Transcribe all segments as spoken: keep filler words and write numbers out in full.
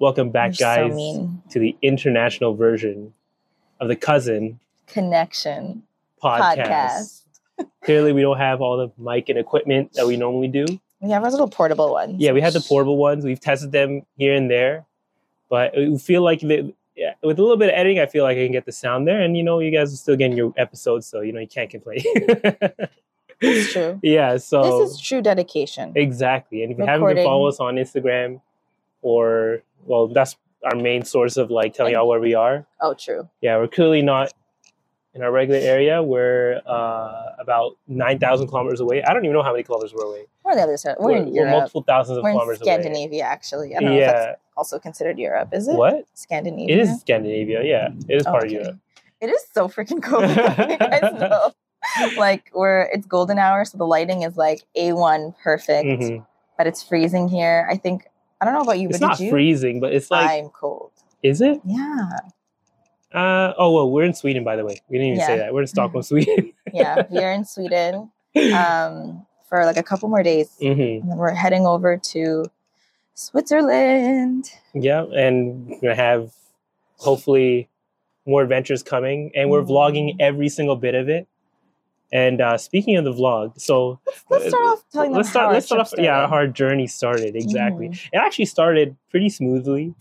Welcome back, you're guys, so to the international version of the Cousin Connection Podcast. podcast. Clearly, we don't have all the mic and equipment that we normally do. We have our little portable ones. Yeah, we had the portable ones. We've tested them here and there, but we feel like the, yeah, with a little bit of editing, I feel like I can get the sound there. And you know, you guys are still getting your episodes, so you know you can't complain. It's true. Yeah, so... This is true dedication. Exactly. And if you Recording. haven't been following us on Instagram or... Well, that's our main source of, like, telling y'all where we are. Oh, true. Yeah, we're clearly not in our regular area. We're uh, about nine thousand kilometers away. I don't even know how many kilometers we're away. We're on the other side. We're, we're in Europe. We're multiple thousands of we're kilometers away. We're in Scandinavia, away. actually. I don't know yeah. if that's also considered Europe, is it? What? Scandinavia? It is Scandinavia, yeah. It is oh, part okay. of Europe. It is so freaking cold. You guys know. Like, we're it's golden hour, so the lighting is like A one perfect, mm-hmm. but it's freezing here. I think I don't know about you, but it's did not you? freezing, but it's like I'm cold. Is it? Yeah. Uh oh. Well, we're in Sweden, by the way. We didn't even yeah. say that. We're in Stockholm, Sweden. Yeah, we are in Sweden um, for like a couple more days, mm-hmm. and then we're heading over to Switzerland. Yeah, and we're gonna have hopefully more adventures coming, and we're mm-hmm. vlogging every single bit of it. And uh, speaking of the vlog, so let's, let's start off telling let's them how start, our let's start off, started. Yeah, our hard journey started. Exactly. Mm-hmm. It actually started pretty smoothly.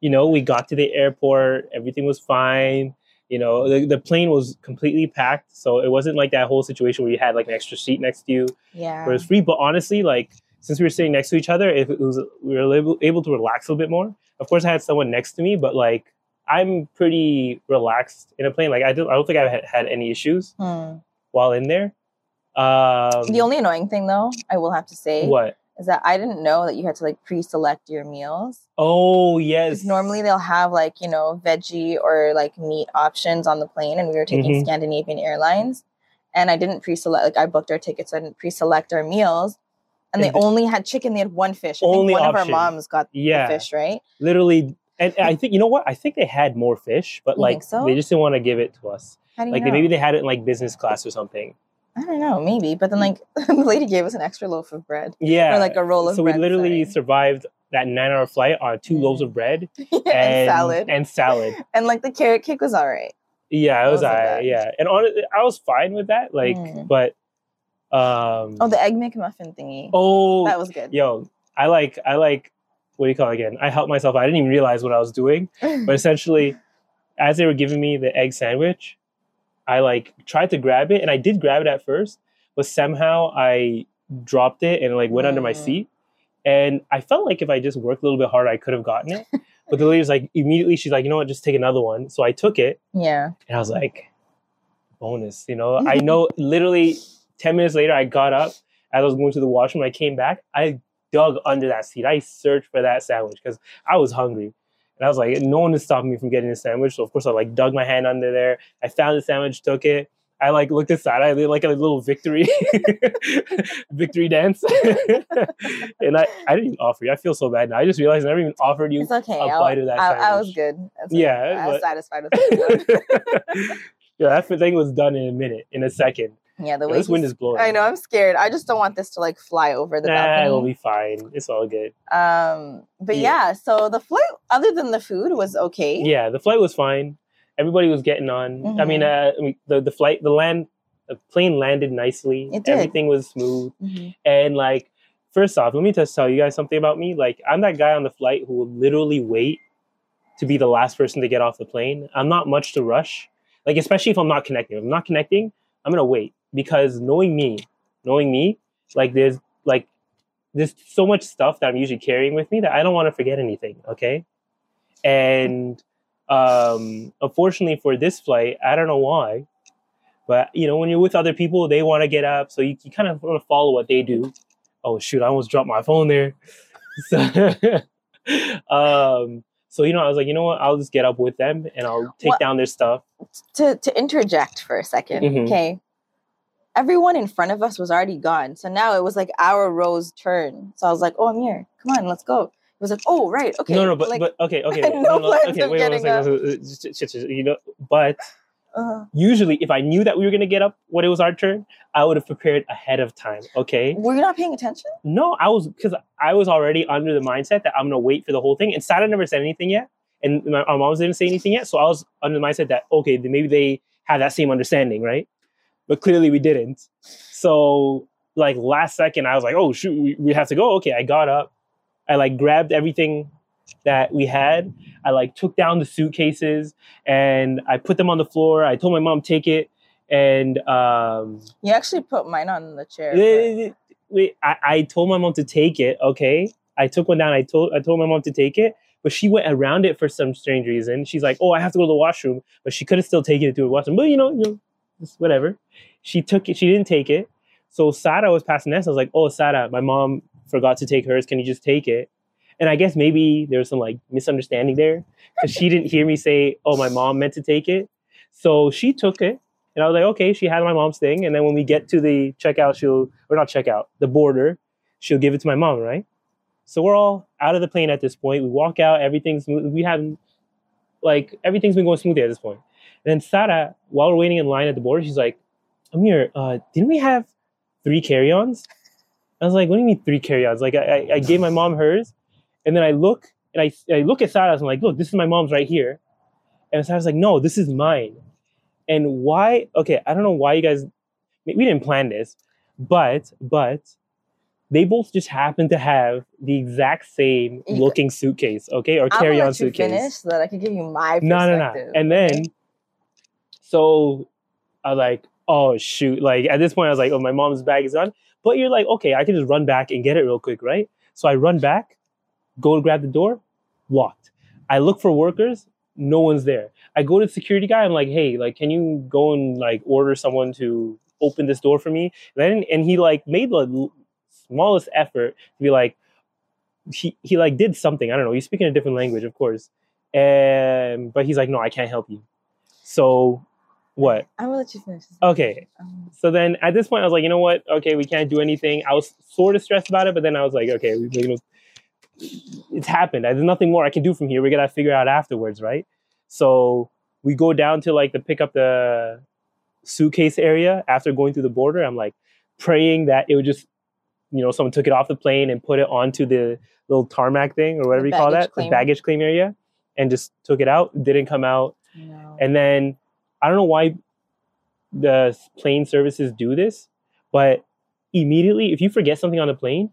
You know, we got to the airport. Everything was fine. You know, the, the plane was completely packed. So it wasn't like that whole situation where you had like an extra seat next to you. Yeah. Where it was free. But honestly, like since we were sitting next to each other, if it was, we were able, able to relax a little bit more. Of course, I had someone next to me, but like I'm pretty relaxed in a plane. Like I don't, I don't think I've had, had any issues. Mm. While in there, um, the only annoying thing though, I will have to say, what is that I didn't know that you had to like pre-select your meals. Oh yes, normally they'll have like you know veggie or like meat options on the plane, and we were taking mm-hmm. Scandinavian Airlines, and I didn't pre-select. Like I booked our tickets, so I didn't pre-select our meals, and, and they the, only had chicken. They had one fish. I only think one option. Of our moms got yeah. the fish, right? Literally, and I think you know what? I think they had more fish, but you like so? they just didn't want to give it to us. Like, they, maybe they had it in, like, business class or something. I don't know. Maybe. But then, like, the lady gave us an extra loaf of bread. Yeah. Or, like, a roll of so bread. So we literally sorry. survived that nine-hour flight on two mm. loaves of bread. Yeah, and, and salad. And salad. And, like, the carrot cake was all right. Yeah, it was all right. Yeah. And honestly, I was fine with that. Like, mm. but... um Oh, the Egg McMuffin thingy. Oh. That was good. Yo, I like, I like, what do you call it again? I helped myself. I didn't even realize what I was doing. But essentially, as they were giving me the egg sandwich... I like tried to grab it, and I did grab it at first, but somehow I dropped it and like went mm. under my seat. And I felt like if I just worked a little bit harder, I could have gotten it. But the lady was like, immediately she's like, you know what, just take another one. So I took it. Yeah. And I was like, bonus, you know. I know literally ten minutes later, I got up as I was going to the washroom. I came back. I dug under that seat. I searched for that sandwich because I was hungry. And I was like, no one is stopping me from getting a sandwich. So, of course, I, like, dug my hand under there. I found the sandwich, took it. I, like, looked inside. I did, like, a little victory victory dance. And I, I didn't even offer you. I feel so bad now. I just realized I never even offered you it's okay. a I'll, bite of that I'll, sandwich. I was good. That's yeah. Good. I was but... satisfied with that. Yeah, that thing was done in a minute, in a second. Yeah, the way this wind is blowing. I know. I'm scared. I just don't want this to like fly over the nah, balcony. It'll be fine. It's all good. Um, but yeah. yeah, so the flight, other than the food, was okay. Yeah, the flight was fine. Everybody was getting on. Mm-hmm. I mean, uh, I mean, the the flight, the land, the plane landed nicely. It did. Everything was smooth. Mm-hmm. And like, first off, let me just tell you guys something about me. Like, I'm that guy on the flight who will literally wait to be the last person to get off the plane. I'm not much to rush. Like, especially if I'm not connecting. If I'm not connecting, I'm gonna wait. Because knowing me, knowing me, like there's like there's so much stuff that I'm usually carrying with me that I don't want to forget anything. Okay, and um, unfortunately for this flight, I don't know why, but you know when you're with other people, they want to get up, so you, you kind of want to follow what they do. Oh shoot! I almost dropped my phone there. So, um, So, you know, I was like, you know what, I'll just get up with them and I'll take well, down their stuff. To, to interject for a second, mm-hmm. okay. Everyone in front of us was already gone. So now it was like our row's turn. So I was like, oh, I'm here. Come on, let's go. It was like, oh, right. Okay. No, no, but, like, but okay, okay. No, no, no, okay, wait, wait, wait, wait, you know, but uh-huh. usually if I knew that we were going to get up when it was our turn, I would have prepared ahead of time. Okay. Were you not paying attention? No, I was, because I was already under the mindset that I'm going to wait for the whole thing. And Sada never said anything yet. And my, our moms didn't say anything yet. So I was under the mindset that, okay, then maybe they have that same understanding, right? But clearly we didn't. So like last second, I was like, oh, shoot, we, we have to go. Okay, I got up. I like grabbed everything that we had. I like took down the suitcases and I put them on the floor. I told my mom, take it. And um, you actually put mine on the chair. Wait, wait, I, I told my mom to take it. Okay, I took one down. I told I told my mom to take it. But she went around it for some strange reason. She's like, oh, I have to go to the washroom. But she could have still taken it to the washroom. But, you know, you know, just whatever. She took it. She didn't take it. So Sada was passing us. I was like, oh, Sada, my mom forgot to take hers. Can you just take it? And I guess maybe there was some like misunderstanding there because she didn't hear me say, oh, my mom meant to take it. So she took it. And I was like, okay, she had my mom's thing. And then when we get to the checkout, she'll, or not checkout, the border, she'll give it to my mom, right? So we're all out of the plane at this point. We walk out. Everything's, we have, like, everything's been going smoothly at this point. And then Sada, while we're waiting in line at the border, she's like, Amir, uh, didn't we have three carry-ons? I was like, what do you mean three carry-ons? Like, I, I gave my mom hers, and then I look, and I, I look at Sarah's, and I'm like, look, this is my mom's right here. And Sarah's like, no, this is mine. And why, okay, I don't know why you guys, we didn't plan this, but, but, they both just happen to have the exact same looking suitcase, okay? Or carry-on suitcase. I'm going to let you finish so that I can give you my perspective. No, no, no. And then, so, I was like, oh, shoot. Like, at this point, I was like, oh, my mom's bag is gone. But you're like, okay, I can just run back and get it real quick, right? So I run back, go to grab the door, locked. I look for workers, no one's there. I go to the security guy, I'm like, hey, like, can you go and like order someone to open this door for me? And, I didn't, and he like made the smallest effort to be like, he, he like did something. I don't know. He's speaking a different language, of course. And, but he's like, no, I can't help you. So... What? I'm going to let you finish this. Okay. Um, so then at this point, I was like, you know what? Okay, we can't do anything. I was sort of stressed about it, but then I was like, okay, we, you know, it's happened. There's nothing more I can do from here. We're going to figure out afterwards, right? So we go down to like the pick up the suitcase area after going through the border. I'm like praying that it would just, you know, someone took it off the plane and put it onto the little tarmac thing or whatever you call that, the baggage claim area, and just took it out. Didn't come out. No. And then... I don't know why the plane services do this, but immediately, if you forget something on the plane,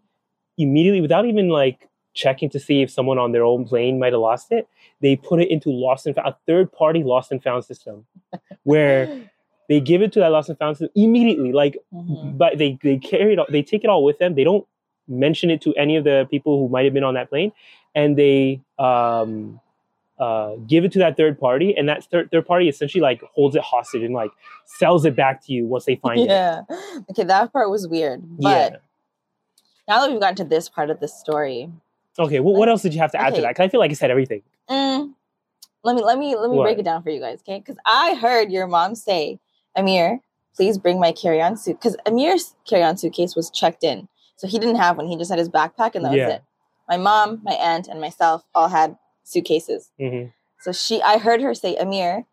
immediately, without even like checking to see if someone on their own plane might have lost it, they put it into lost and found, a third-party lost and found system, where they give it to that lost and found system immediately. Like, mm-hmm. but they they carry it, they take it all with them. They don't mention it to any of the people who might have been on that plane, and they. Um, Uh, give it to that third party, and that third third party essentially like holds it hostage and like sells it back to you once they find yeah. it. Yeah. Okay, that part was weird. But yeah. Now that we've gotten to this part of the story, okay. Well, like, what else did you have to add okay. to that? Because I feel like I said everything. Mm, let me let me let me what? break it down for you guys, okay? Because I heard your mom say, "Amir, please bring my carry-on suit," because Amir's carry-on suitcase was checked in, so he didn't have one. He just had his backpack, and that yeah. was it. My mom, my aunt, and myself all had suitcases. Mm-hmm. So she, I heard her say, Amir,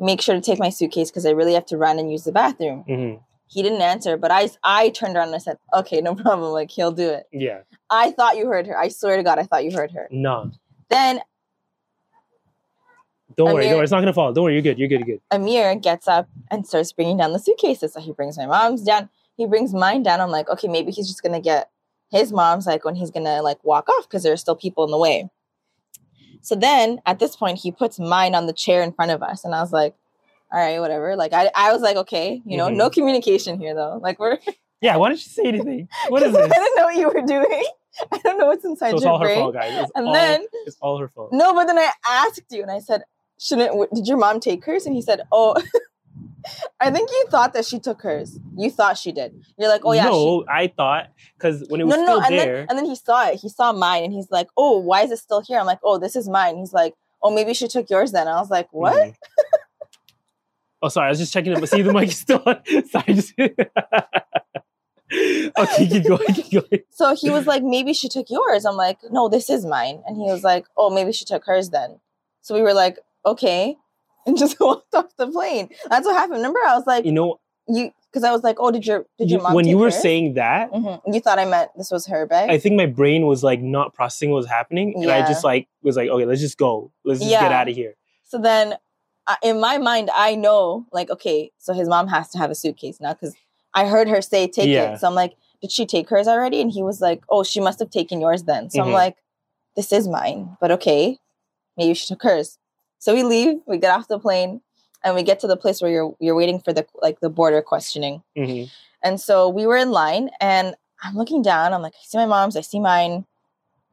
make sure to take my suitcase because I really have to run and use the bathroom. Mm-hmm. He didn't answer, but I, I turned around and I said, okay, no problem. Like, he'll do it. Yeah. I thought you heard her. I swear to God, I thought you heard her. No. Then. Don't Amir, worry. Don't worry. It's not going to fall. Don't worry. You're good. You're good. You're good. Amir gets up and starts bringing down the suitcases. So he brings my mom's down. He brings mine down. I'm like, okay, maybe he's just going to get his mom's like when he's going to like walk off because there's still people in the way. So then at this point, he puts mine on the chair in front of us. And I was like, all right, whatever. Like, I, I was like, okay, you know, mm-hmm. no communication here, though. Like, we're. Yeah, why didn't you say anything? What is this? I didn't know what you were doing. I don't know what's inside so your brain. It's all her fault, guys. It's and all, then. It's all her fault. No, but then I asked you and I said, shouldn't, did your mom take hers? And he said, oh, I think you thought that she took hers. You thought she did. You're like, oh yeah. No, she... I thought because when it was no, no, still and there, then, and then he saw it. He saw mine, and he's like, oh, why is it still here? I'm like, oh, this is mine. He's like, oh, maybe she took yours then. I was like, what? Mm-hmm. Oh, sorry. I was just checking it. But see, the mic is still on. Sorry. Just... okay, keep going, keep going. So he was like, maybe she took yours. I'm like, no, this is mine. And he was like, oh, maybe she took hers then. So we were like, okay. And just walked off the plane. That's what happened. Remember, I was like, you know, you because I was like, oh, did your did your you, mom? When take you were hers? Saying that, mm-hmm. you thought I meant this was her bag. I think my brain was like not processing what was happening, yeah. and I just like was like, okay, let's just go, let's just yeah. get out of here. So then, uh, in my mind, I know like, okay, so his mom has to have a suitcase now because I heard her say take yeah. it. So I'm like, did she take hers already? And he was like, oh, she must have taken yours then. So mm-hmm. I'm like, this is mine, but okay, maybe she took hers. So we leave, we get off the plane, and we get to the place where you're you're waiting for the like the border questioning. Mm-hmm. And so we were in line, and I'm looking down. I'm like, I see my mom's, I see mine.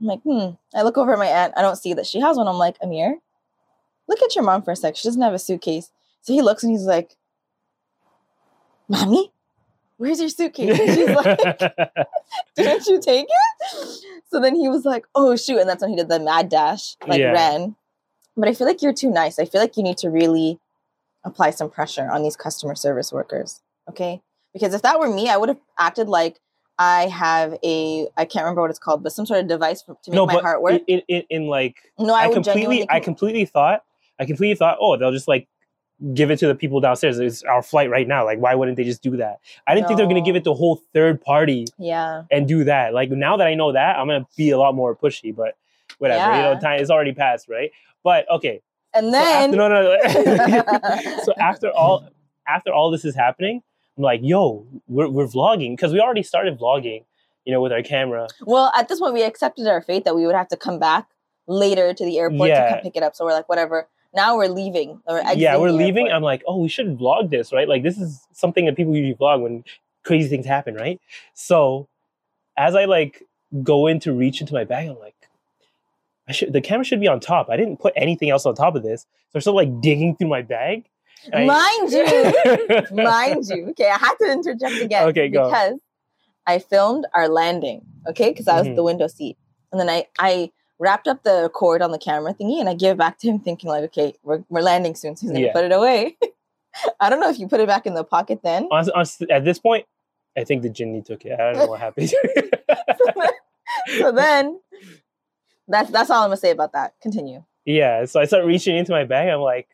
I'm like, hmm. I look over at my aunt. I don't see that she has one. I'm like, Amir, look at your mom for a sec. She doesn't have a suitcase. So he looks, and he's like, Mommy, where's your suitcase? And she's like, didn't you take it? So then he was like, oh, shoot. And that's when he did the mad dash, like yeah. ran. But I feel like you're too nice. I feel like you need to really apply some pressure on these customer service workers, okay? Because if that were me, I would have acted like I have a, I can't remember what it's called, but some sort of device for, to make no, my but heart work. In, in, in like, no, I, I would completely, genuinely... I completely thought, I completely thought, oh, they'll just like give it to the people downstairs. It's our flight right now. Like, why wouldn't they just do that? I didn't no. think they were going to give it to a whole third party yeah. and do that. Like, now that I know that, I'm going to be a lot more pushy, but whatever. Yeah. You know, time it's already passed, right? But okay, and then so after, no, no, no. so after all, after all this is happening, I'm like, yo, we're we're vlogging because we already started vlogging, you know, with our camera. Well, at this point, we accepted our fate that we would have to come back later to the airport yeah. to come pick it up. So we're like, whatever. Now we're leaving. We're yeah, we're leaving. Airport. I'm like, oh, we should vlog this, right? Like this is something that people usually vlog when crazy things happen, right? So as I like go in to reach into my bag, I'm like. I should, the camera should be on top. I didn't put anything else on top of this. So I'm still like digging through my bag. Mind I, you. mind you. Okay, I had to interject again. Okay, go. Because I filmed our landing, okay? Because I was mm-hmm. the window seat. And then I, I wrapped up the cord on the camera thingy and I give it back to him thinking like, okay, we're, we're landing soon. So he's going to put it away. I don't know if you put it back in the pocket then. On, on, at this point, I think the Jinni took it. I don't know what happened. so then... So then That's that's all I'm gonna say about that. Continue. Yeah, so I start reaching into my bag. I'm like,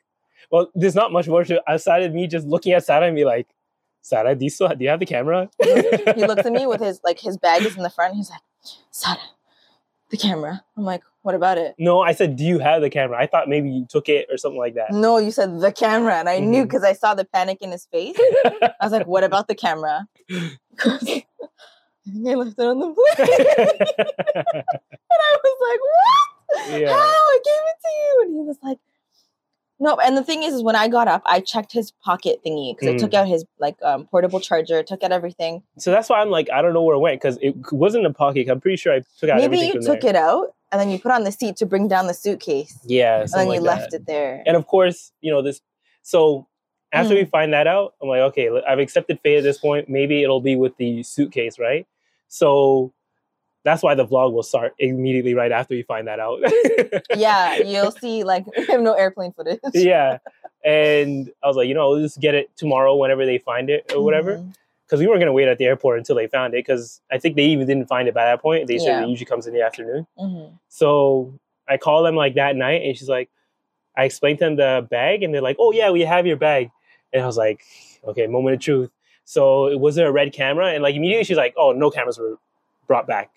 well, there's not much more to outside of me just looking at Sarah and be like, Sarah, do you still have, do you have the camera? He looks at me with his like his bag is in the front. He's like, Sarah, the camera. I'm like, what about it? No, I said, do you have the camera? I thought maybe you took it or something like that. No, you said the camera, and I mm-hmm. knew because I saw the panic in his face. I was like, what about the camera? I think I left it on the plane. And I was like, what? Yeah. How? I gave it to you. And he was like, no. And the thing is, is when I got up, I checked his pocket thingy because mm. I took out his like um, portable charger, took out everything. So that's why I'm like, I don't know where it went because it wasn't in the pocket. I'm pretty sure I took out Maybe everything Maybe you from took there. It out and then you put on the seat to bring down the suitcase. Yeah. And then you like left that. It there. And of course, you know, this. So... After mm. we find that out, I'm like, okay, I've accepted fate at this point. Maybe it'll be with the suitcase, right? So that's why the vlog will start immediately right after we find that out. Yeah, you'll see, like, we have no airplane footage. Yeah. And I was like, you know, we'll just get it tomorrow whenever they find it or whatever. Because mm. we weren't going to wait at the airport until they found it. Because I think they even didn't find it by that point. They said yeah. it usually comes in the afternoon. Mm-hmm. So I call them, like, that night. And she's like, I explained to them the bag. And they're like, oh, yeah, we have your bag. And I was like, okay, moment of truth. So was there a red camera? And like immediately she's like, oh, no cameras were brought back.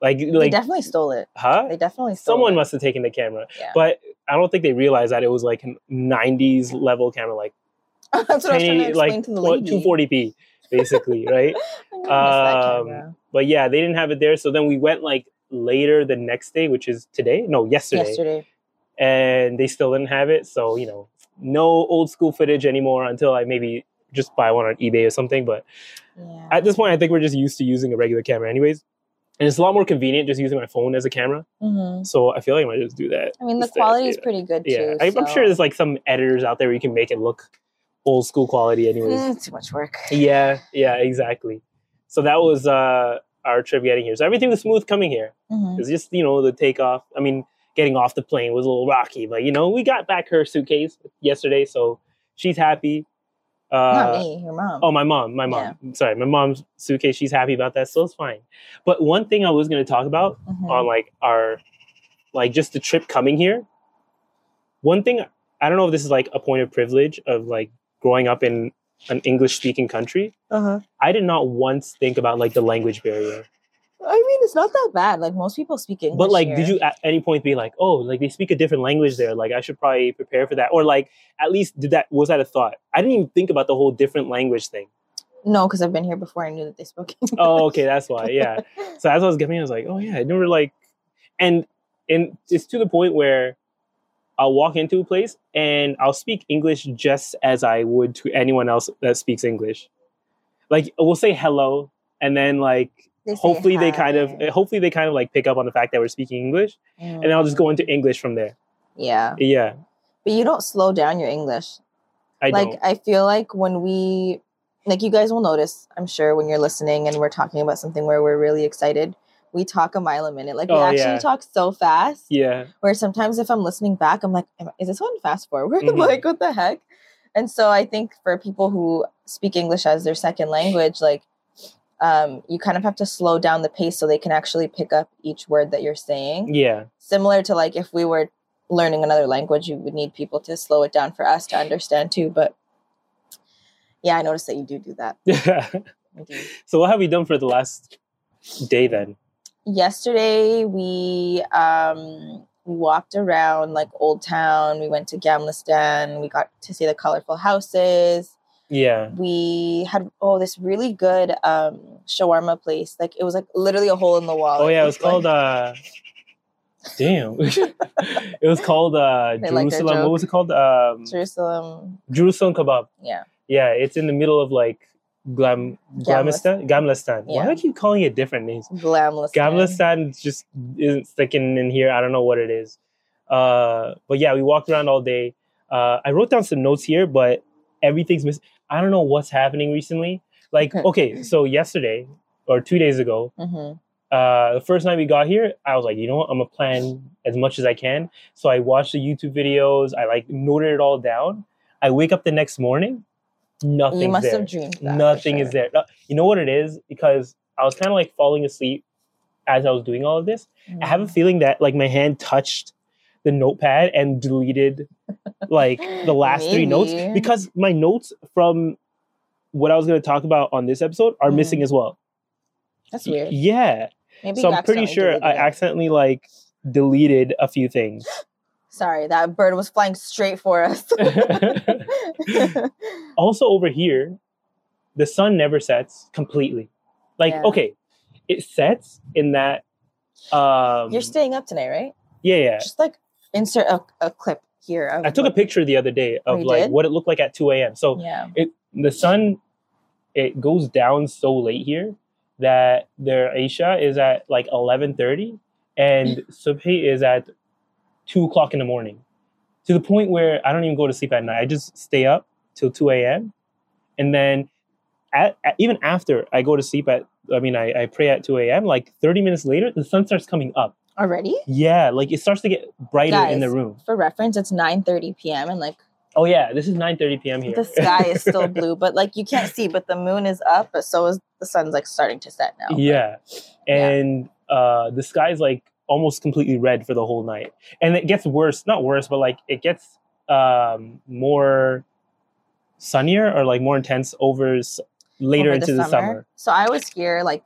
Like, like they definitely stole it. Huh? They definitely stole Someone it. Someone must have taken the camera. Yeah. But I don't think they realized that it was like a nineties level camera. Like, That's what tiny, I was trying to explain like, to the lady. two forty p, basically, right? Um, but yeah, they didn't have it there. So then we went like later the next day, which is today. No, yesterday. Yesterday. And they still didn't have it. So, you know. No old school footage anymore until I maybe just buy one on eBay or something. But yeah. at this point, I think we're just used to using a regular camera anyways. And it's a lot more convenient just using my phone as a camera. Mm-hmm. So I feel like I might just do that. I mean, the instead. quality is yeah. pretty good too. Yeah, so. I'm sure there's like some editors out there where you can make it look old school quality anyways. Mm, too much work. Yeah, yeah, exactly. So that was uh, our trip getting here. So everything was smooth coming here. Mm-hmm. It was just, you know, the takeoff. I mean, getting off the plane was a little rocky, but, you know, we got back her suitcase yesterday, so she's happy. Uh, Not me, your mom. Oh, my mom, my mom. Yeah. Sorry, my mom's suitcase, she's happy about that, so it's fine. But one thing I was going to talk about mm-hmm. on, like, our, like, just the trip coming here, one thing, I don't know if this is, like, a point of privilege of, like, growing up in an English-speaking country, uh-huh. I did not once think about, like, the language barrier. I mean, it's not that bad. Like, most people speak English. But, like, here. Did you at any point be like, oh, like, they speak a different language there. Like, I should probably prepare for that. Or, like, at least did that, was that a thought? I didn't even think about the whole different language thing. No, because I've been here before. I knew that they spoke English. Oh, okay. That's why. Yeah. So, as I was getting, I was like, oh, yeah. I never, like... And, and it's to the point where I'll walk into a place and I'll speak English just as I would to anyone else that speaks English. Like, we'll say hello and then, like... They hopefully they kind of, hopefully they kind of like pick up on the fact that we're speaking English, mm. and I'll just go into English from there. Yeah, yeah. But you don't slow down your English. I like. Don't. I feel like when we, like, you guys will notice, I'm sure, when you're listening and we're talking about something where we're really excited, we talk a mile a minute. Like we oh, actually yeah. talk so fast. Yeah. Where sometimes if I'm listening back, I'm like, is this one fast forward? Mm-hmm. Like, what the heck? And so I think for people who speak English as their second language, like. Um, you kind of have to slow down the pace so they can actually pick up each word that you're saying. Yeah. Similar to like if we were learning another language, you would need people to slow it down for us to understand too. But yeah, I noticed that you do do that. Yeah. Okay. So what have you done for the last day then? Yesterday we um, walked around like Old Town. We went to Gamla Stan. We got to see the colorful houses. Yeah. We had, oh, this really good um, shawarma place. Like, it was, like, literally a hole in the wall. Oh, yeah, it was called, uh, damn. It was called uh, Jerusalem. What was it called? Um, Jerusalem. Jerusalem Kebab. Yeah. Yeah, it's in the middle of, like, Glam, Gamla Stan. Gamla Stan. Yeah. Why are you calling it different names? Gamla Stan. Gamla Stan just isn't sticking in here. I don't know what it is. Uh, but, yeah, we walked around all day. Uh, I wrote down some notes here, but everything's missing. I don't know what's happening recently. Like, okay, so yesterday or two days ago, mm-hmm. uh, the first night we got here, I was like, you know what? I'm going to plan as much as I can. So I watched the YouTube videos. I like noted it all down. I wake up the next morning. Nothing's there. You must there. have dreamed that. Nothing sure. is there. You know what it is? Because I was kind of like falling asleep as I was doing all of this. Mm. I have a feeling that like my hand touched the notepad and deleted like the last three notes because my notes from what I was going to talk about on this episode are mm. missing as well. That's weird. Yeah. Maybe so I'm pretty sure I accidentally like deleted a few things. Sorry, that bird was flying straight for us. Also over here, the sun never sets completely. Like, yeah. Okay, it sets in that. Um, You're staying up tonight, right? Yeah, yeah. Just like insert a, a clip here. I took like, a picture the other day of oh, like did? what it looked like at two a.m. So yeah. it, the sun, it goes down so late here that their Aisha is at like eleven thirty and Subhi is at two o'clock in the morning. To the point where I don't even go to sleep at night. I just stay up till two a.m. And then at, at, even after I go to sleep at, I mean, I, I pray at two a.m., like thirty minutes later, the sun starts coming up. Already? Yeah, like it starts to get brighter Guys, in the room. For reference, it's nine thirty p.m. and like... Oh yeah, this is nine thirty p.m. here. The sky is still blue, but like you can't see, but the moon is up, but so is the sun's like starting to set now. Yeah, but, and yeah. Uh, the sky is like almost completely red for the whole night. And it gets worse, not worse, but like it gets um, more sunnier or like more intense over later over the into summer. the summer. So I was here like...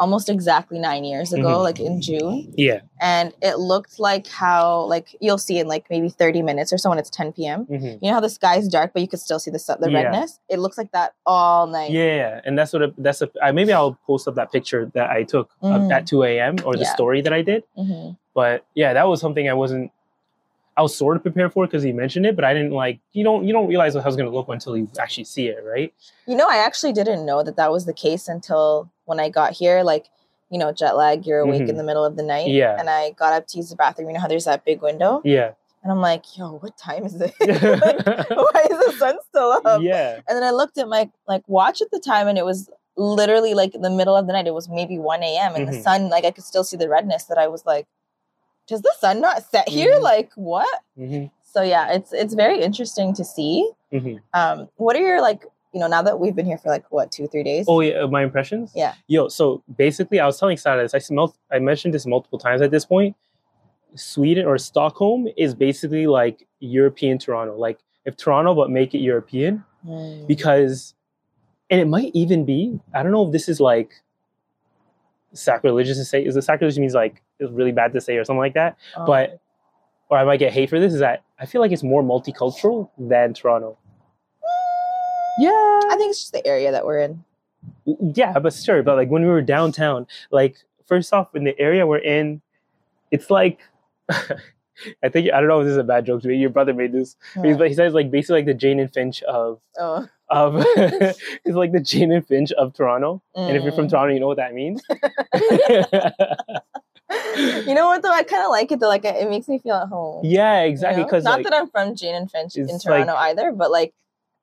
almost exactly nine years ago, mm-hmm. like in June. Yeah. And it looked like how, like, you'll see in like maybe thirty minutes or so when it's ten p.m. Mm-hmm. You know how the sky is dark, but you could still see the sun, the yeah. redness? It looks like that all night. Yeah. And that's what, a, that's a, I, maybe I'll post up that picture that I took mm-hmm. at two a.m. or the yeah. story that I did. Mm-hmm. But yeah, that was something I wasn't, I was sort of prepared for because he mentioned it, but I didn't like, you don't you don't realize how it's going to look until you actually see it, right? You know, I actually didn't know that that was the case until when I got here. Like, you know, jet lag, you're awake mm-hmm. in the middle of the night. Yeah. And I got up to use the bathroom. You know how there's that big window? Yeah. And I'm like, yo, what time is it? Like, why is the sun still up? up. Yeah. And then I looked at my like watch at the time, and it was literally like in the middle of the night. It was maybe one a.m. and mm-hmm. the sun, like I could still see the redness, that I was like, does the sun not set here? Mm-hmm. Like what? Mm-hmm. So yeah, it's it's very interesting to see. Mm-hmm. Um, what are your like, you know, now that we've been here for like what, two, three days? Oh yeah, my impressions? Yeah. Yo, so basically I was telling Sada this, I smelled I mentioned this multiple times at this point. Sweden or Stockholm is basically like European Toronto. Like if Toronto but make it European. Mm. Because and it might even be, I don't know if this is like sacrilegious to say, is the sacrilegious means like it's really bad to say or something like that. Um. But or I might get hate for this, is that I feel like it's more multicultural than Toronto. Yeah. I think it's just the area that we're in. Yeah, but sure. But like when we were downtown, like first off, in the area we're in, it's like, I think, I don't know if this is a bad joke to me. Your brother made this. Yeah. But he says like basically like the Jane and Finch of, oh. of it's like the Jane and Finch of Toronto. Mm. And if you're from Toronto, you know what that means. You know what though? I kind of like it though. Like it makes me feel at home. Yeah, exactly. You know? Not like, that I'm from Jane and Finch in Toronto like, either, but like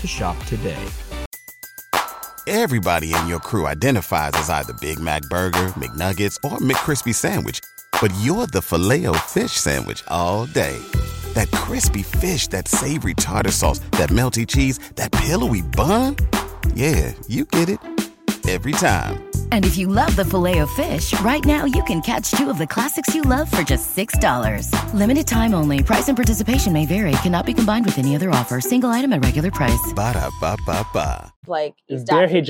to shop today. Everybody in your crew identifies as either Big Mac Burger, McNuggets, or McCrispy Sandwich. But you're the Filet-O-Fish Sandwich all day. That crispy fish, that savory tartar sauce, that melty cheese, that pillowy bun. Yeah, you get it. Every time. And if you love the Filet-O-Fish, right now you can catch two of the classics you love for just six dollars. Limited time only. Price and participation may vary. Cannot be combined with any other offer. Single item at regular price. Ba-da-ba-ba-ba. Like East they're Africans.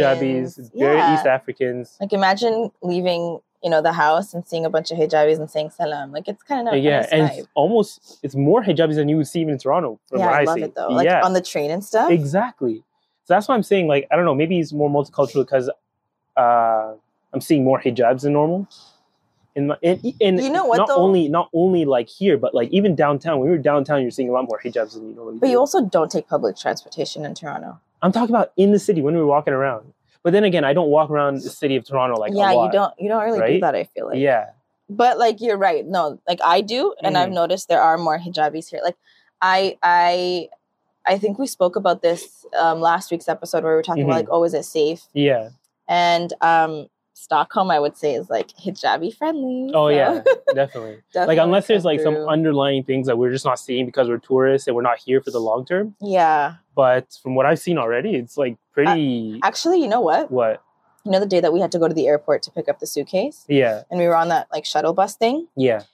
Hijabis. They're yeah. East Africans. Like imagine leaving, you know, the house and seeing a bunch of hijabis and saying salam. Like it's kind of not yeah, nice and vibe. It's almost, it's more hijabis than you would see even in Toronto. From yeah, where I, I love see. It though. Like yeah. on the train and stuff. Exactly. So that's why I'm saying like, I don't know, maybe it's more multicultural because Uh, I'm seeing more hijabs than normal, and and, and you know what, not though? only not only like here, but like even downtown. When we were downtown, you're seeing a lot more hijabs than you normally do. But you also don't take public transportation in Toronto. I'm talking about in the city when we were walking around. But then again, I don't walk around the city of Toronto like yeah, a lot, you don't you don't really right? do that. I feel like yeah, but like you're right. No, like I do, and mm. I've noticed there are more hijabis here. Like I I I think we spoke about this um, last week's episode where we were talking mm-hmm. about like, oh, is it safe? Yeah. And um, Stockholm, I would say, is like hijabi friendly. Oh, so. Yeah, definitely. definitely. Like, unless there's like through. some underlying things that we're just not seeing because we're tourists and we're not here for the long term. Yeah. But from what I've seen already, it's like pretty. Uh, actually, you know what? What? You know, the day that we had to go to the airport to pick up the suitcase? Yeah. And we were on that like shuttle bus thing? Yeah.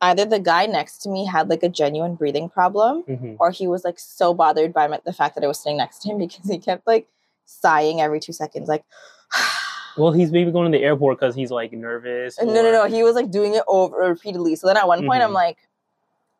Either the guy next to me had like a genuine breathing problem mm-hmm. or he was like so bothered by my, the fact that I was sitting next to him because he kept like sighing every two seconds. Like, well, he's maybe going to the airport because he's like nervous. Or... No, no, no. He was like doing it over repeatedly. So then at one point, mm-hmm. I'm like,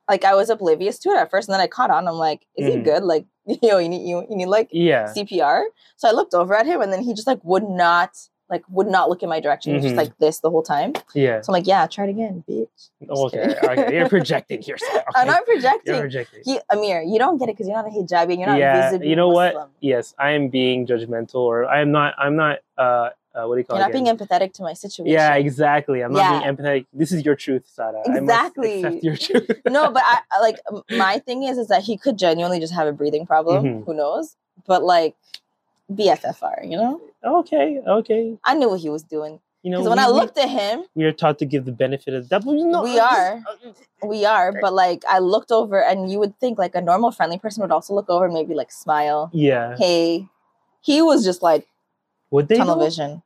like I was oblivious to it at first, and then I caught on. I'm like, is mm-hmm. he good? Like, yo, you need you, you need like yeah. C P R. So I looked over at him, and then he just like would not like would not look in my direction. Mm-hmm. He was just like this the whole time. Yeah. So I'm like, yeah, try it again, bitch. Oh, okay, okay, you're projecting here. Okay. I'm not projecting. You're projecting. He, Amir, you don't get it because you're not a hijabi and you're not yeah, visibly you know Muslim. What? Yes, I am being judgmental, or I am not. I'm not. Uh, Uh, what do you call You're it? You're not again? being empathetic to my situation. Yeah, exactly. I'm yeah. not being empathetic. This is your truth, Sada. Exactly. I must accept your truth. No, but I like my thing is is that he could genuinely just have a breathing problem. Mm-hmm. Who knows? But like, B F F R, you know? Okay, okay. I knew what he was doing. You know, because when we, I looked at him, we are taught to give the benefit of the doubt. No, we are, we are. But like, I looked over, and you would think like a normal, friendly person would also look over and maybe like smile. Yeah. Hey, he was just like, would they tunnel vision?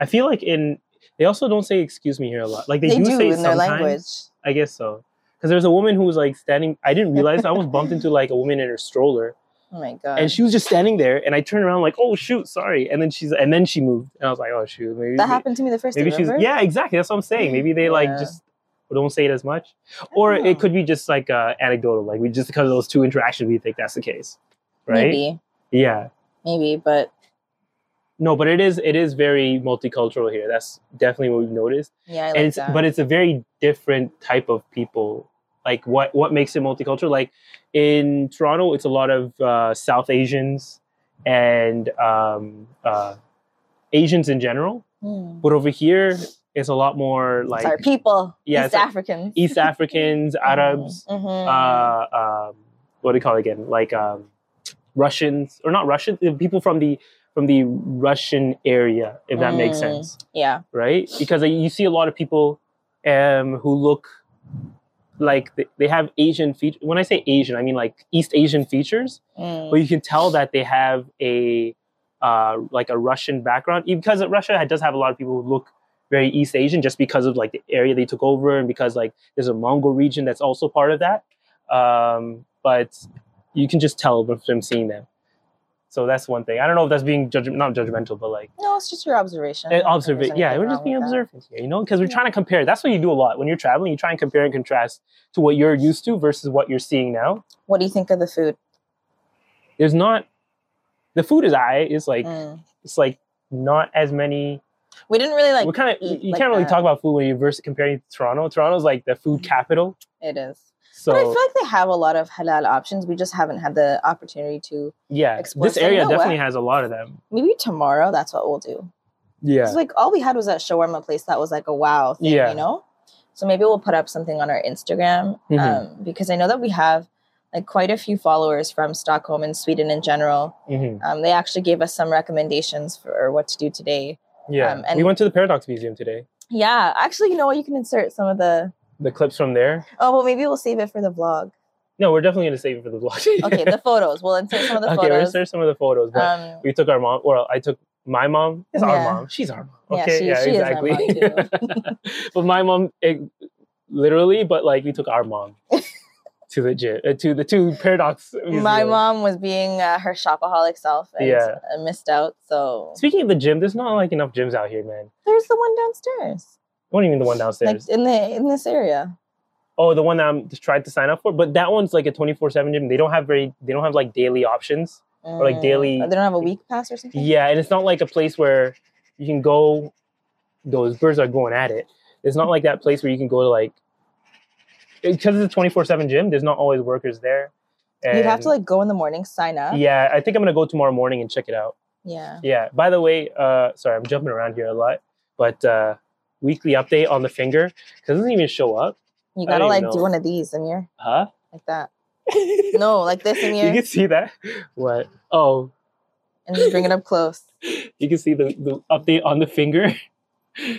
I feel like in they also don't say "excuse me" here a lot. Like they, they do, do say in their language. I guess so, because there's a woman who was like standing. I didn't realize I almost bumped into like a woman in her stroller. Oh my god! And she was just standing there, and I turned around like, "Oh shoot, sorry." And then she's and then she moved, and I was like, "Oh shoot." Maybe that happened to me the first time. Maybe she's yeah, exactly. That's what I'm saying. Maybe they yeah. like just don't say it as much, or know. It could be just like uh, anecdotal. Like we just because of those two interactions, we think that's the case, right? Maybe. Yeah. maybe, but no, but it is it is very multicultural here. That's definitely what we've noticed. Yeah, I like and it's, that. But it's a very different type of people. Like, what, what makes it multicultural? Like, in Toronto, it's a lot of uh, South Asians and um, uh, Asians in general. Mm. But over here, it's a lot more like... It's our people. Yeah, East Africans. Like East Africans, Arabs. Mm-hmm. uh, um, what do you call it again? Like, um, Russians. Or not Russians. People from the... from the Russian area, if that mm, makes sense. Yeah. Right? Because like, you see a lot of people um, who look like they, they have Asian features. When I say Asian, I mean like East Asian features. Mm. But you can tell that they have a uh, like a Russian background. Because Russia does have a lot of people who look very East Asian just because of like the area they took over and because like there's a Mongol region that's also part of that. Um, but you can just tell from seeing them. So that's one thing. I don't know if that's being judge- not judgmental, but like... No, it's just your observation. Observation. Yeah, we're just being observant here, you know? Because we're yeah. trying to compare. That's what you do a lot. When you're traveling, you try and compare and contrast to what you're used to versus what you're seeing now. What do you think of the food? There's not... The food is I. It's like... Mm. It's like not as many... We didn't really like... We kind of... You like can't really that. talk about food when you're versus comparing to Toronto. Toronto's like the food capital. It is. So, but I feel like they have a lot of halal options. We just haven't had the opportunity to yeah, explore. This area definitely has a lot of them. Maybe tomorrow, that's what we'll do. Yeah. Because like all we had was that shawarma place that was like a wow thing, yeah. you know? So maybe we'll put up something on our Instagram mm-hmm. um, because I know that we have like quite a few followers from Stockholm and Sweden in general. Mm-hmm. Um, they actually gave us some recommendations for what to do today. Yeah. Um, and we went to the Paradox Museum today. Yeah. Actually, you know what? You can insert some of the... The clips from there. Oh, well, maybe we'll save it for the vlog. No, we're definitely going to save it for the vlog. Okay, the photos. We'll insert some of the okay, photos. Okay, we'll insert some of the photos. But um, we took our mom. Well, I took my mom. It's yeah. our mom. She's our mom. Okay, yeah, she, yeah she exactly. Is our mom too. But my mom, it, literally, but like we took our mom to the gym, uh, to the two Paradox. My mom was being uh, her shopaholic self and yeah. missed out. So speaking of the gym, there's not like enough gyms out here, man. There's the one downstairs. What do you mean the one downstairs? Like in the in this area. Oh, the one that I'm just tried to sign up for, but that one's like a twenty-four seven gym. They don't have very they don't have like daily options mm. or like daily. Or they don't have a week pass or something. Yeah, and it's not like a place where you can go. Those birds are going at it. It's not like that place where you can go to like because it's a twenty-four seven gym. There's not always workers there. And you'd have to like go in the morning, sign up. Yeah, I think I'm gonna go tomorrow morning and check it out. Yeah. Yeah. By the way, uh, sorry, I'm jumping around here a lot, but. Uh, Weekly update on the finger because it doesn't even show up. You gotta like know. do one of these in here, huh? Like that. No, like this in here. You can see that. What? Oh, and just bring it up close. You can see the, the update on the finger. It's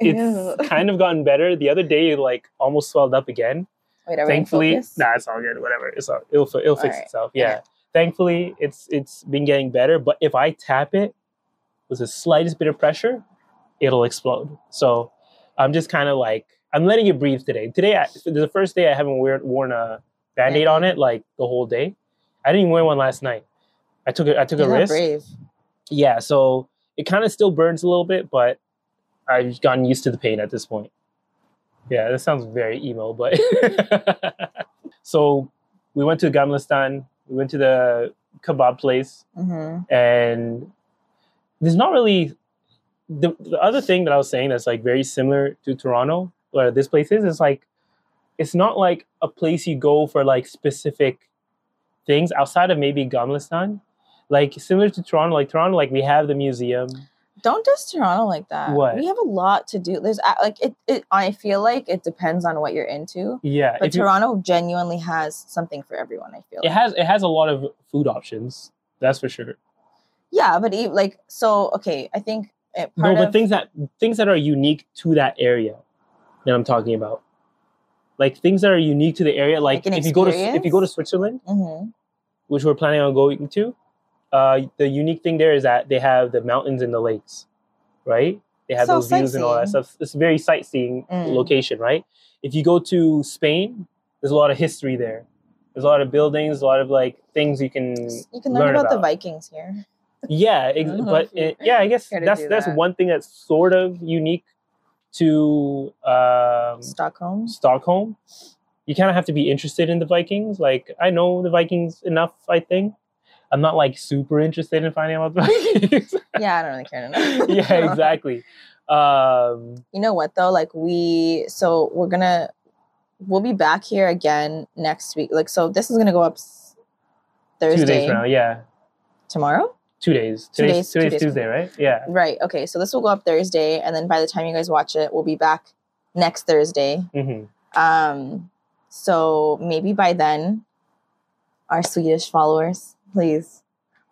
it's Ew. kind of gotten better. The other day, it like almost swelled up again. Wait, are thankfully, we in focus? Nah, it's all good. Whatever, it's all it'll it'll all fix right. itself. Yeah, okay. Thankfully, it's it's been getting better. But if I tap it with the slightest bit of pressure. It'll explode. So I'm just kind of like, I'm letting it breathe today. Today, I, the first day I haven't wear, worn a Band-Aid on it, like the whole day. I didn't even wear one last night. I took a, I took You're a risk. Brave. Yeah, so it kind of still burns a little bit, but I've gotten used to the pain at this point. Yeah, that sounds very emo, but... So we went to Gamla Stan. We went to the kebab place. Mm-hmm. And there's not really... The, the other thing that I was saying that's like very similar to Toronto, where this place is, is like, it's not like a place you go for like specific things outside of maybe Gamla Stan. Like similar to Toronto, like Toronto, like we have the museum. Don't diss Toronto like that. What? We have a lot to do. There's like, it, it, I feel like it depends on what you're into. Yeah. But Toronto genuinely has something for everyone, I feel like. It has, it has a lot of food options. That's for sure. Yeah. But even, like, so, okay. I think, It, no, but of, things that things that are unique to that area that I'm talking about, like things that are unique to the area, like, like if you go to if you go to Switzerland, mm-hmm. which we're planning on going to, uh, the unique thing there is that they have the mountains and the lakes, right? They have so those views and all that stuff. It's a very sightseeing mm. location, right? If you go to Spain, there's a lot of history there. There's a lot of buildings, a lot of like things you can you can learn, learn about, about the Vikings here. Yeah, ex- mm-hmm. but it, yeah, I guess that's that's that. one thing that's sort of unique to um, Stockholm. Stockholm, you kind of have to be interested in the Vikings. Like I know the Vikings enough, I think. I'm not like super interested in finding out about the Yeah, I don't really care enough. Yeah, exactly. Um, you know what though? Like we, so we're gonna, we'll be back here again next week. Like, so this is gonna go up Thursday. Two days from now, yeah. Tomorrow? Two days. Today's, two days, today's two days Tuesday, right? Yeah. Right. Okay. So this will go up Thursday, and then by the time you guys watch it, we'll be back next Thursday. Mm-hmm. Um. So maybe by then, our Swedish followers, please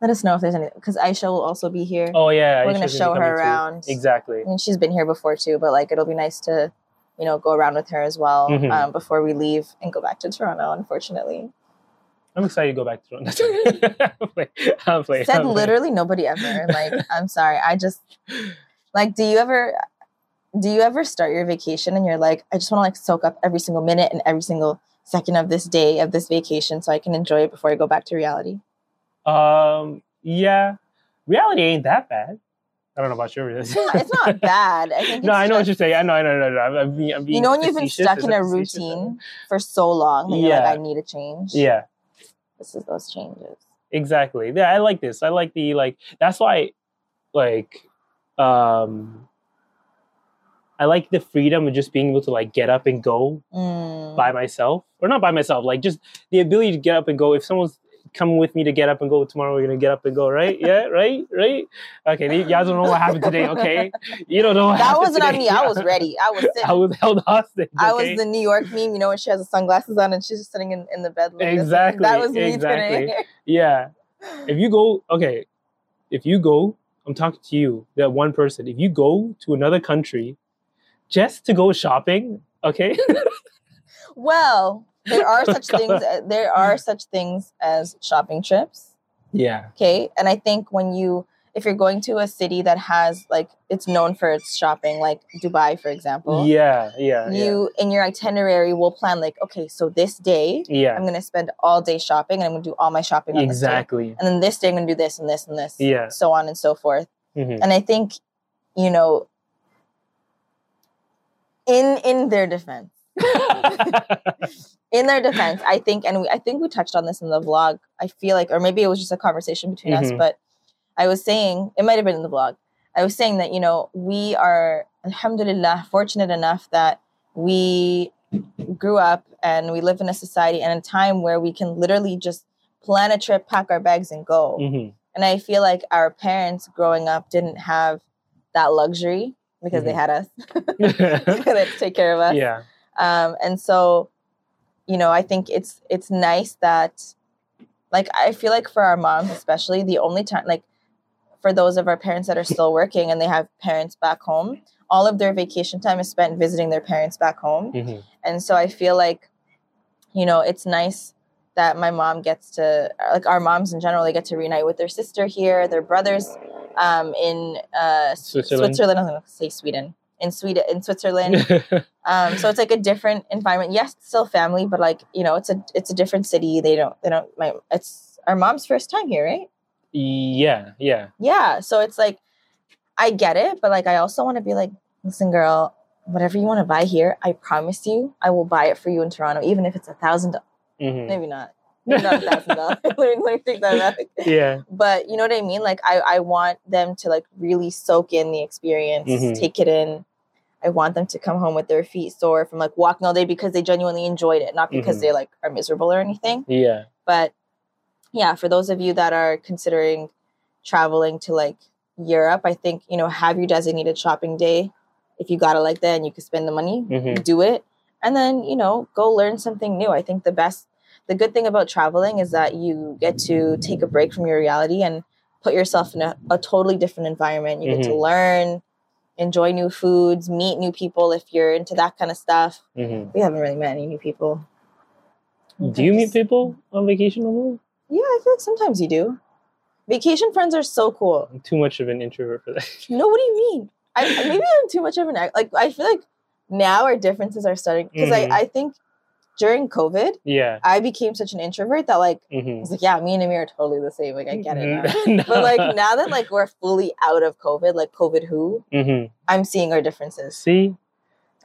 let us know if there's anything, because Aisha will also be here. Oh yeah, we're going to show her around. Too. Exactly. I mean, she's been here before too, but like it'll be nice to, you know, go around with her as well mm-hmm. um, before we leave and go back to Toronto. Unfortunately, I'm excited to go back to Toronto. I'm playing. I'm playing. Said I'm playing. Literally nobody ever. Like I'm sorry, I just like. Do you ever? Do you ever start your vacation and you're like, I just want to like soak up every single minute and every single second of this day of this vacation so I can enjoy it before I go back to reality? Um, yeah. Reality ain't that bad. I don't know about your reality. It's not, it's not bad. I think no, I know just, what you're saying. I know, I know, I know. I know. I'm, I'm being, I'm being you know when you've been stuck in a routine for so long that yeah. you're like, I need a change? Yeah. This is those changes. Exactly. Yeah, I like this. I like the, like, that's why, like, um... I like the freedom of just being able to like get up and go mm. by myself, or not by myself, like just the ability to get up and go. If someone's coming with me to get up and go tomorrow, we're going to get up and go, right? Yeah, right, right. Okay, y'all don't know what happened today, okay? You don't know what that happened wasn't today. On me. I was ready. I was sitting. I was held hostage. Okay? I was the New York meme, you know, when she has the sunglasses on and she's just sitting in, in the bed. Like exactly. That was me exactly. today. Yeah. If you go, okay, if you go, I'm talking to you, that one person, if you go to another country, just to go shopping, okay? Well, there are such things. There are such things as shopping trips. Yeah. Okay, and I think when you, if you're going to a city that has like it's known for its shopping, like Dubai, for example. Yeah, yeah. You yeah. in your itinerary will plan like, okay, so this day, yeah, I'm gonna spend all day shopping, and I'm gonna do all my shopping on exactly. this day. And then this day, I'm gonna do this and this and this. Yeah. So on and so forth. Mm-hmm. And I think, you know. In in their defense, in their defense, I think, and we, I think we touched on this in the vlog. I feel like, or maybe it was just a conversation between mm-hmm. us. But I was saying, it might have been in the vlog. I was saying that you know we are, alhamdulillah, fortunate enough that we grew up and we live in a society and a time where we can literally just plan a trip, pack our bags, and go. Mm-hmm. And I feel like our parents growing up didn't have that luxury. Because mm-hmm. they had us. They had to take care of us. Yeah. Um, and so, you know, I think it's it's nice that, like, I feel like for our moms especially, the only time, like, for those of our parents that are still working and they have parents back home, all of their vacation time is spent visiting their parents back home. Mm-hmm. And so I feel like, you know, it's nice that my mom gets to, like, our moms in general, they get to reunite with their sister here, their brothers um, in uh, Switzerland. Switzerland. I was going to say Sweden. In Sweden, in Switzerland. um, so it's like a different environment. Yes, it's still family, but like you know, it's a it's a different city. They don't they don't. My, it's our mom's first time here, right? Yeah, yeah, yeah. So it's like I get it, but like I also want to be like, listen, girl, whatever you want to buy here, I promise you, I will buy it for you in Toronto, even if it's a thousand dollars. Mm-hmm. Maybe not. Maybe not a thousand dollars. Let me take that back. Yeah. But you know what I mean? Like I, I want them to like really soak in the experience, mm-hmm. take it in. I want them to come home with their feet sore from like walking all day because they genuinely enjoyed it, not because mm-hmm. they like are miserable or anything. Yeah. But yeah, for those of you that are considering traveling to like Europe, I think, you know, have your designated shopping day. If you got it like that and you can spend the money, mm-hmm. do it. And then, you know, go learn something new. I think the best, the good thing about traveling is that you get to take a break from your reality and put yourself in a, a totally different environment. You mm-hmm. get to learn, enjoy new foods, meet new people if you're into that kind of stuff. Mm-hmm. We haven't really met any new people. Do you meet people on vacation alone? Yeah, I feel like sometimes you do. Vacation friends are so cool. I'm too much of an introvert for that. No, what do you mean? I, maybe I'm too much of an... Like, I feel like now our differences are starting because mm-hmm. I, I think during COVID, yeah, I became such an introvert that like mm-hmm. I was like, yeah, me and Amir are totally the same. Like I get it, now. No. But like now that like we're fully out of COVID, like COVID who, mm-hmm. I'm seeing our differences. See,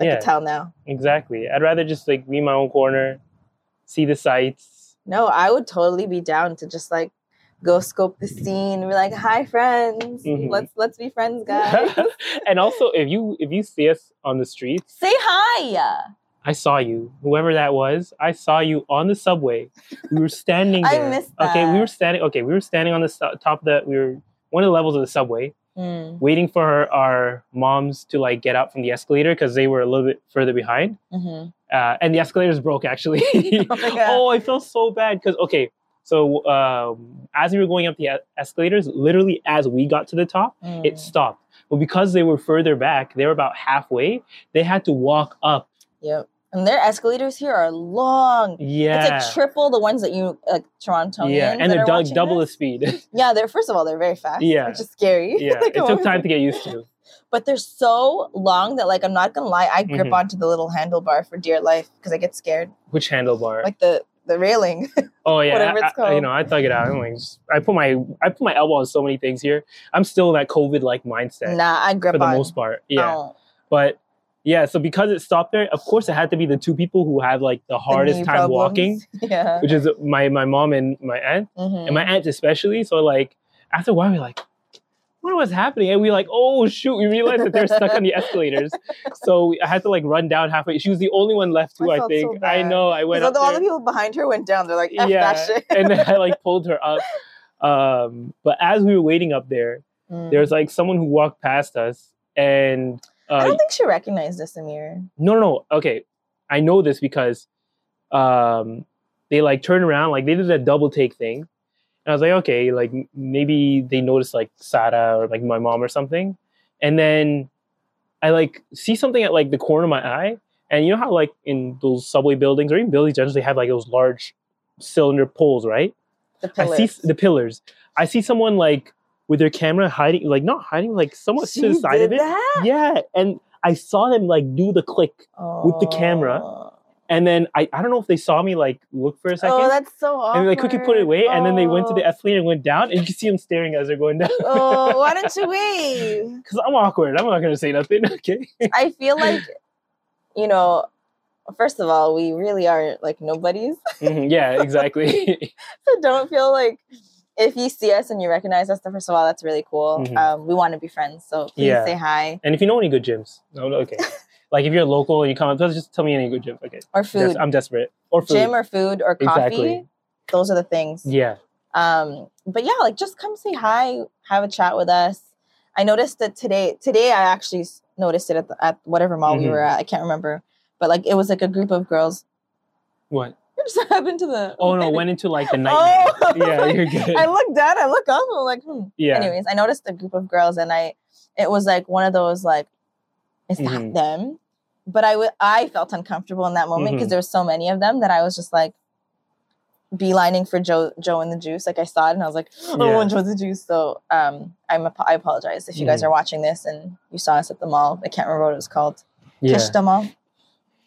I yeah. can tell now. Exactly. I'd rather just like be in my own corner, see the sights. No, I would totally be down to just like go scope the scene. We're like, hi, friends. Mm-hmm. Let's let's be friends, guys. And also, if you if you see us on the street, say hi. I saw you. Whoever that was, I saw you on the subway. We were standing there. I missed that. Okay, we were standing. Okay, we were standing on the su- top of the. We were one of the levels of the subway, mm. waiting for her, our moms to like get out from the escalator because they were a little bit further behind. Mm-hmm. Uh, and the escalators broke actually. Oh, my God. Oh, I feel so bad because okay. So um, as we were going up the escalators, literally as we got to the top, mm. it stopped. But because they were further back, they were about halfway, they had to walk up. Yep. And their escalators here are long. Yeah. It's like triple the ones that you, like Torontonians. Yeah, and they're d- double this. the speed. Yeah, they're first of all, they're very fast, yeah. which is scary. Yeah, like, it took time to get used to. But they're so long that, like, I'm not going to lie, I grip mm-hmm. onto the little handlebar for dear life because I get scared. Which handlebar? Like the... The railing. Oh yeah, whatever I, it's called. I, you know, I thug it out. I'm like, I put my, I put my elbow on so many things here. I'm still in that COVID like mindset. Nah, I grip for the on. most part. Yeah, oh. But yeah, so because it stopped there, of course, it had to be the two people who have like the hardest the time problems. walking. Yeah, which is my my mom and my aunt, mm-hmm. and my aunt especially. So like after a while, we're like, what was happening? And we like, oh shoot, we realized that they're stuck on the escalators. So I had to like run down halfway. She was the only one left too, I, I think. So I know, I went up all there. The people behind her went down. They're like, F yeah. that shit. And then I like pulled her up. Um, but as we were waiting up there, mm. there was like someone who walked past us. And uh, I don't think she recognized us, Amir. No, no, no. Okay. I know this because um, they like turned around, like they did that double take thing. And I was like, okay, like maybe they noticed like Sara or like my mom or something. And then I like see something at like the corner of my eye. And you know how like in those subway buildings or even buildings, generally they have like those large cylinder poles, right? The pillars. I see the pillars. I see someone like with their camera hiding, like not hiding, like somewhat she to the side of it. That? Yeah. And I saw them like do the click oh. with the camera. And then I, I don't know if they saw me like look for a second. Oh, that's so awkward. And they like quickly put it away. Oh. And then they went to the escalator and went down. And you can see them staring as they're going down. Oh, why don't you wave? Because I'm awkward. I'm not going to say nothing. Okay. I feel like, you know, first of all, we really are like nobodies. Mm-hmm. Yeah, exactly. So don't feel like if you see us and you recognize us, then first of all, that's really cool. Mm-hmm. Um, we want to be friends. So please yeah. say hi. And if you know any good gyms. No, no, okay. Like, if you're local and you come up, just tell me any good gym. Okay. Or food. Yes, I'm desperate. Or food. Gym or food or coffee. Exactly. Those are the things. Yeah. Um. But yeah, like, just come say hi. Have a chat with us. I noticed that today, today I actually noticed it at, the, at whatever mall mm-hmm. we were at. I can't remember. But, like, it was, like, a group of girls. What? It just happened to the... Oh, no. Went into, like, the night. Oh! Yeah, you're good. I looked down. I look up. I'm like, hmm. Yeah. Anyways, I noticed a group of girls. And I, it was, like, one of those, like, it's not mm-hmm. them. But I, w- I felt uncomfortable in that moment because mm-hmm. there were so many of them that I was just like beelining for Joe Joe and the Juice. Like I saw it and I was like, oh, yeah. Joe and the Juice. So um, I'm a, I apologize if you mm-hmm. guys are watching this and you saw us at the mall. I can't remember what it was called. Yeah. Kista Mall?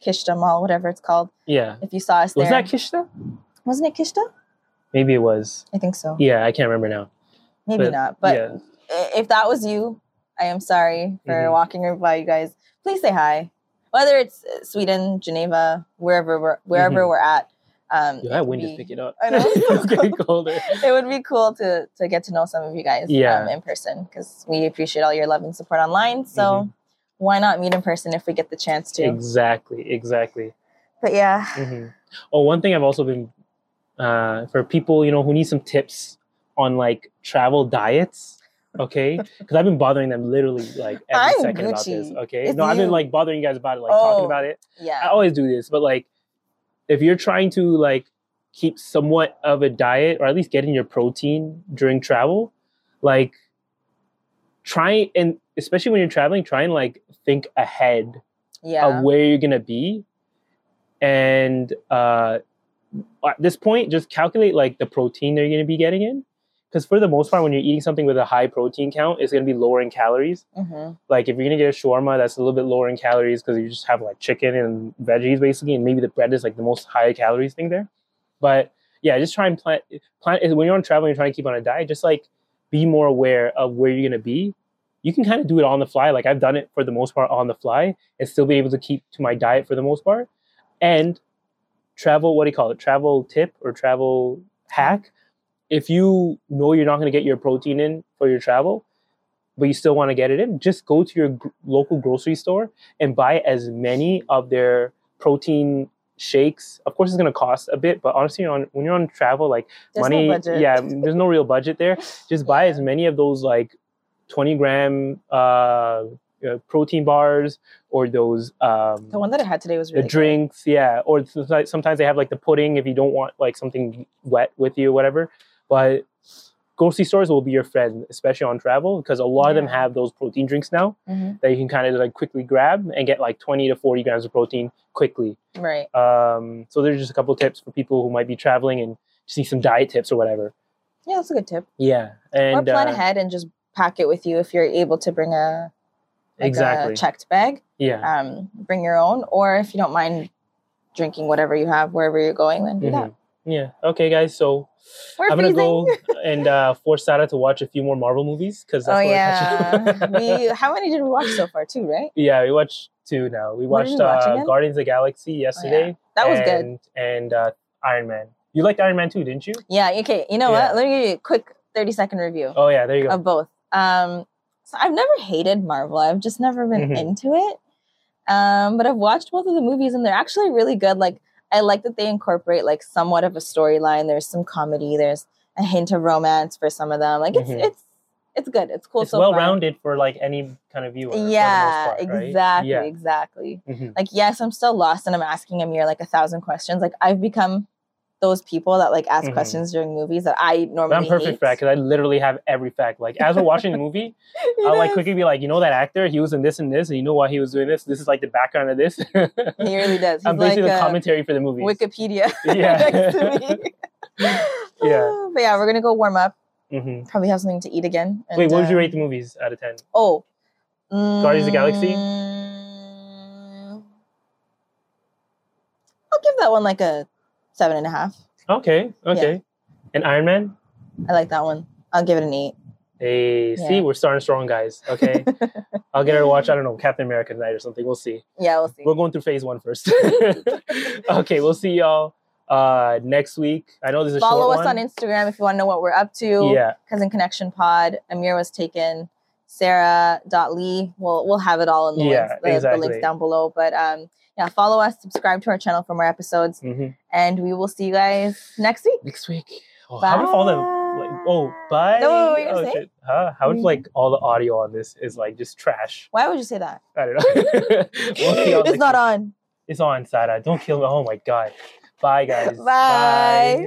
Kista Mall, whatever it's called. Yeah. If you saw us there. Was that Kista? Wasn't it Kista? Maybe it was. I think so. Yeah, I can't remember now. Maybe but, not. But yeah. If that was you, I am sorry for mm-hmm. walking by you guys. Please say hi. Whether it's Sweden, Geneva, wherever we're, wherever mm-hmm. we're at. Um, yeah, that wind is picking up. I know. It's getting colder. It would be cool to to get to know some of you guys yeah. um, in person because we appreciate all your love and support online. So mm-hmm. why not meet in person if we get the chance to? Exactly, exactly. But yeah. Mm-hmm. Oh, one thing I've also been, uh, for people, you know, who need some tips on like travel diets. Okay, because I've been bothering them literally like every I'm second Gucci. About this. Okay, it's no, you. I've been like bothering you guys about it, like oh, talking about it. Yeah, I always do this, but like if you're trying to like keep somewhat of a diet or at least getting your protein during travel, like try and especially when you're traveling, try and like think ahead yeah. of where you're gonna be, and uh, at this point, just calculate like the protein that you're gonna be getting in. Because for the most part, when you're eating something with a high protein count, it's going to be lower in calories. Mm-hmm. Like if you're going to get a shawarma, that's a little bit lower in calories because you just have like chicken and veggies basically. And maybe the bread is like the most high calories thing there. But yeah, just try and plan. plan when you're on travel and you're trying to keep on a diet, just like be more aware of where you're going to be. You can kind of do it on the fly. Like I've done it for the most part on the fly and still be able to keep to my diet for the most part. And travel, what do you call it? Travel tip or travel hack. if you know you're not going to get your protein in for your travel, but you still want to get it in, just go to your g- local grocery store and buy as many of their protein shakes. Of course, it's going to cost a bit, but honestly, on when you're on travel, like there's money, no budget. yeah, there's no real budget there. Just buy yeah. as many of those like twenty gram uh, you know, protein bars, or those. Um, the one that I had today was really the drinks, good. yeah, or th- sometimes they have like the pudding if you don't want like something wet with you, whatever. But grocery stores will be your friend, especially on travel, because a lot yeah. of them have those protein drinks now mm-hmm. that you can kind of like quickly grab and get like twenty to forty grams of protein quickly. Right. Um, so there's just a couple of tips for people who might be traveling and just need some diet tips or whatever. Yeah, that's a good tip. Yeah. And, or plan uh, ahead and just pack it with you if you're able to bring a, like exactly. a checked bag. Yeah. Um, bring your own. Or if you don't mind drinking whatever you have wherever you're going, then do mm-hmm. that. Yeah. Okay, guys. So We're I'm going to go and uh, force Sarah to watch a few more Marvel movies. Cause that's oh, yeah. we, how many did we watch so far? Two, right? Yeah, we watched two now. We watched uh, Guardians of the Galaxy yesterday. Oh, yeah. That was and, good. And uh, Iron Man. You liked Iron Man too, didn't you? Yeah. Okay. You know yeah. what? Let me give you a quick thirty second review. Oh, yeah. There you go. Of both. Um, so I've never hated Marvel. I've just never been mm-hmm. into it. Um, but I've watched both of the movies and they're actually really good. Like, I like that they incorporate like somewhat of a storyline. There's some comedy. There's a hint of romance for some of them. Like it's mm-hmm. it's it's good. It's cool. It's so well far. rounded for like any kind of viewer. Yeah, for the most part, exactly, right? yeah. exactly. Mm-hmm. Like yes, I'm still lost, and I'm asking Amir like a thousand questions. Like I've become those people that like ask mm-hmm. questions during movies that I normally. But I'm perfect hate. for that because I literally have every fact. Like as we're watching the movie, I'll like quickly be like, you know that actor? He was in this and this, and you know why he was doing this. This is like the background of this. He really does. He's I'm basically like, the commentary uh, for the movie. Wikipedia. Yeah. next to me. yeah. But yeah, we're gonna go warm up. Mm-hmm. Probably have something to eat again. And, Wait, what would you um, rate the movies out of ten? Oh, Guardians of the Galaxy. I'll give that one like a. Seven and a half. Okay. Okay. Yeah. And Iron Man? I like that one. I'll give it an eight. Hey, yeah. see, we're starting strong, guys. Okay. I'll get her to watch, I don't know, Captain America tonight or something. We'll see. Yeah, we'll see. We're going through phase one first. Okay, we'll see y'all uh, next week. I know this is a Follow short us one. on Instagram if you want to know what we're up to. Yeah. Cousin Connection Pod. Amir was taken. Sarah dot Lee. We'll, we'll have it all in the, yeah, links, the, exactly. the links down below. But, um, yeah, follow us, subscribe to our channel for more episodes, mm-hmm. and we will see you guys next week. Next week. Oh, how would all the like, oh bye? No, what were you gonna oh, say? Huh? How would like all the audio on this is like just trash? Why would you say that? I don't know. we'll it's not week. on. It's on, Sada. Don't kill me. Oh my god. Bye, guys. Bye. Bye.